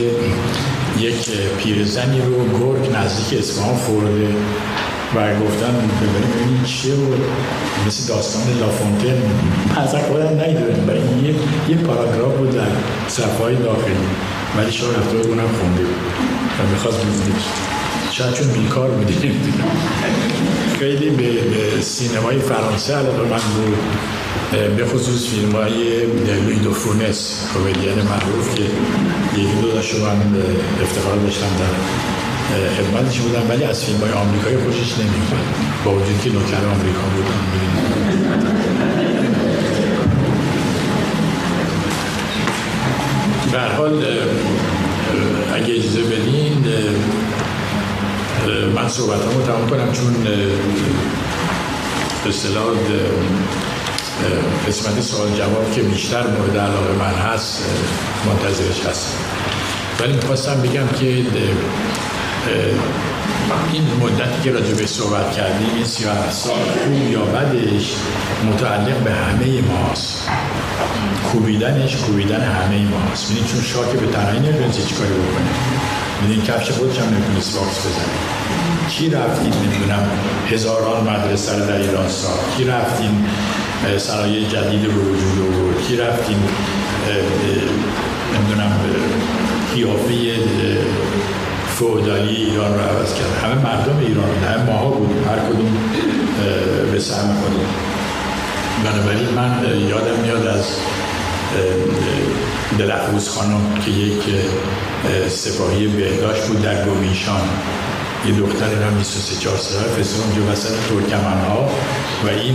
یک پیرزنی رو گرگ نزدیک اصفهان خورده و گفتن ببینیم این چیه و مثل داستان لافونتن. اصلا خودم ندیدم، ولی یه پاراگراف بود در صفحه‌های داخلی، ولی شاه رفته بود اونم خونده و میخواست بزنید، شاید چون بیکار بودیم. خیلی به سینمای فرانسه علاقه من بود، به خصوص فیلم های لویی دو فونس، کمدین معروف که یکی دو داشت من افتخار داشتم در خدمتش بودم، ولی از فیلم‌های آمریکایی خوشش نمیاد با وجود که نوکر آمریکا بودم. به هر حال اگه اجازه بدین من صحبتامو تمام کنم، چون به اصطلاح قسمت سوال جواب که بیشتر مورد علاقه من هست منتظرش هستم. ولی میخواستم بگم که این مدتی که راجع به صحبت کردیم، این سیاه سال خوب یا بدش متعلق به همه ماست، کوبیدنش کوبیدن همه ماست. میدین چون شاه که به تنهایی نمیتونست هیچ کاری بکنه، میدین کفش خودش هم نمیتونست واکس بزنه. کی رفتیم میدونم هزاران مدرسه رو در ایران ساخت، کی رفتیم صنایع جدید رو وجود آورد، کی رفتیم نمیدونم قیافه فودالی ایران رو عوض کرد. همه مردم ایران بود، همه ماها بودیم، هر کدوم به سهم خودیم. بنابراین من یادم میاد از دلفروز خانم که یک سپاهی بهداشت بود در گویشان، یه دختر ایران بیست و سه چهار ساله فسون جو وسط ترکمن‌ها و این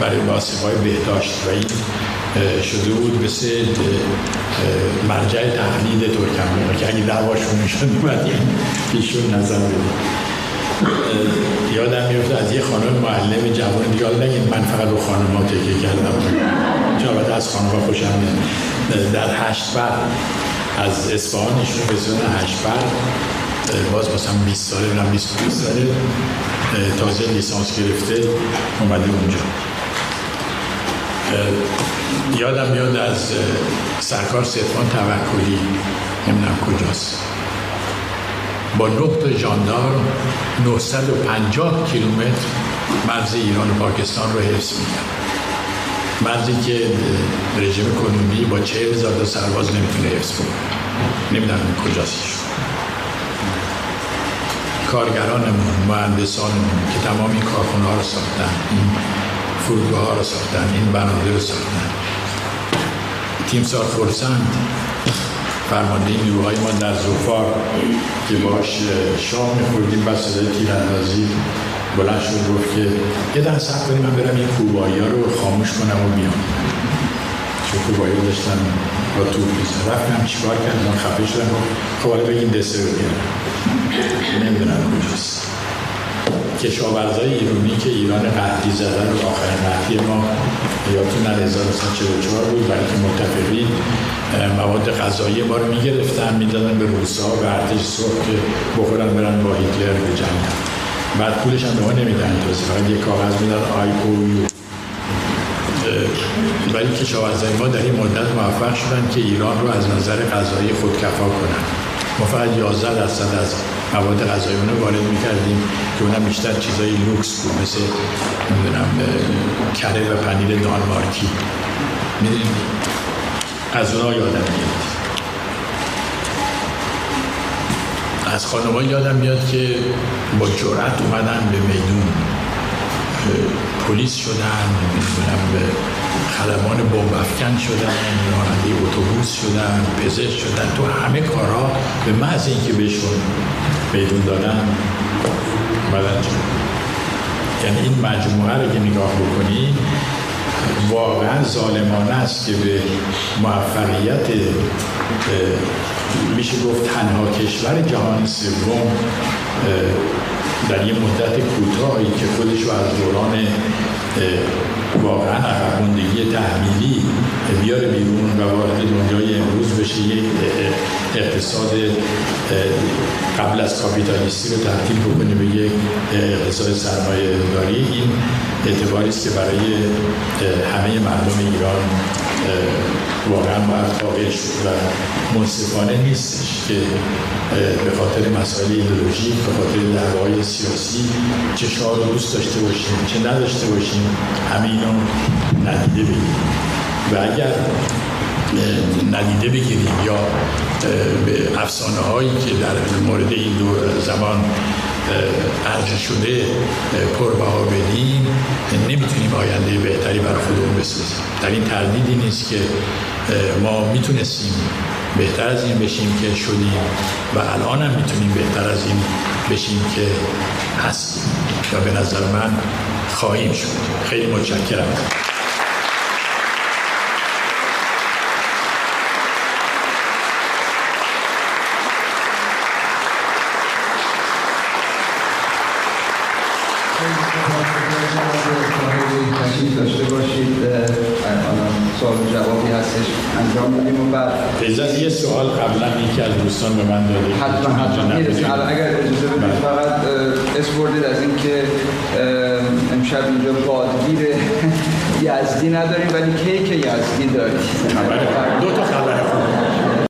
برای واسطه‌های بهداشت و این شده بود مثل مرجع تقلید ترکمن‌ها که اگه دعواشون میشد میبدیم پیشون نظر بود. یادم میفته از یه خانم معلم جوان دیگه، نگید من فقط رو خانم ها تکیه کردم چون البته از خانم ها خوشم میاد، در هشت برد از اصفهان ایشون فسون هشت برد باز مثلا بیست ساله برم بیست و دو ساله تازه لیسانس گرفته اومده اونجا. یادم یاد از سرکار صدام توکلی نمیدونم کجاست با نقطه ژاندارم نهصد و پنجاه کیلومتر مرز ایران و پاکستان رو حفظ می‌کرد، مرزی که رژیم کنونی با چهل هزار سرباز نمیتونه حفظ کنه. نمیدونم کجاستش. کارگرانمون، مهندسانمون که تمام این کارخونه ها رو ساختن، این فرودگاه ها رو ساختن، این بنادر رو ساختن. تیمسار فرسند فرمانده این نیروهای ما در ذوالفقار که باش شام می‌خوردیم، بعد صدای تیراندازی بلند شد، گفت که یه دقیقه صبر کنید من برم این کوبایی ها رو خاموش کنم و بیام، چون کوبایی رو داشتن با توپ می‌زدن. رفتم چیکار کردم، خفه شدم، خب حالا بگین دسر رو بیارم، نمیدونم کجاست. کشاورزای ایرانی که ایران قحطی زده رو، آخرین قحطی ما یادتون نره هزار و سیصد و چهل و چهار بود، بلکه متفقین مواد غذایی ما رو میگرفتن میدادن به روس‌ها و ارتش سرخ که بخورن برن با هیتلر بجنگن. بعد پولش هم به ما نمیدن، فقط یک کاغذ میدن آی او یو. ولی کشاورزای ما در این مدت موفق شدن که ایران رو از نظر غذایی خودکفا کنن. ما فقط یازده درصد از مواد غذایی اون رو وارد میکردیم که اونم بیشتر چیزای لوکس بود، مثل نمیدونم کره و پنیر دانمارکی، میدونیم از اونا یادم میاد. از خانم‌ها یادم میاد که با جرأت اومدن به میدون، پلیس شدن، نمیدونم به خلبان بمب افکن شدن، راننده اتوبوس شدن، پزشک شدن، تو همه کارها به محض اینکه بهشون میدون دادن بلند شدن. یعنی این مجموعه رو که نگاه بکنی واقعا ظالمانه است که به موفقیت میشه گفت تنها کشور جهان سوم در یه مدت کوتاهی که خودش رو از دوران واقعا عقب‌ماندگی تحمیلی بیاره بیرون و وارد دنیای امروز بشه، یک اقتصاد قبل از کاپیتالیستی رو تبدیل بکنه به یک اقتصاد سرمایه‌داری، این اعتباری است که برای همه مردم ایران واقعا باید واقع شد و منصفانه نیستش که به خاطر مسائل ایدئولوژیک، به خاطر دعواهای سیاسی، چه شاه رو دوست داشته باشیم چه نداشته باشیم، همه اینا ندیده بگیریم. و اگر ندیده بگیریم یا به افسانه هایی که در مورد این دور زمان ارج شده پربها بدیم، نمیتونیم آینده بهتری برای خودمون بسازیم. در این تردیدی نیست که ما میتونستیم بهتر از این بشیم که شدیم و الان هم میتونیم بهتر از این بشیم که هستیم و به نظر من خواهیم شد. خیلی متشکرم. اجازه یه سوال قبلا اینکه از دوستان به من داده حتما حتما میرسیم. اگر اجازه بدید فقط اسپوردید از این که امشب اینجا بادگیر یزدی نداریم ولی کیک یزدی داریم. دو تا خبر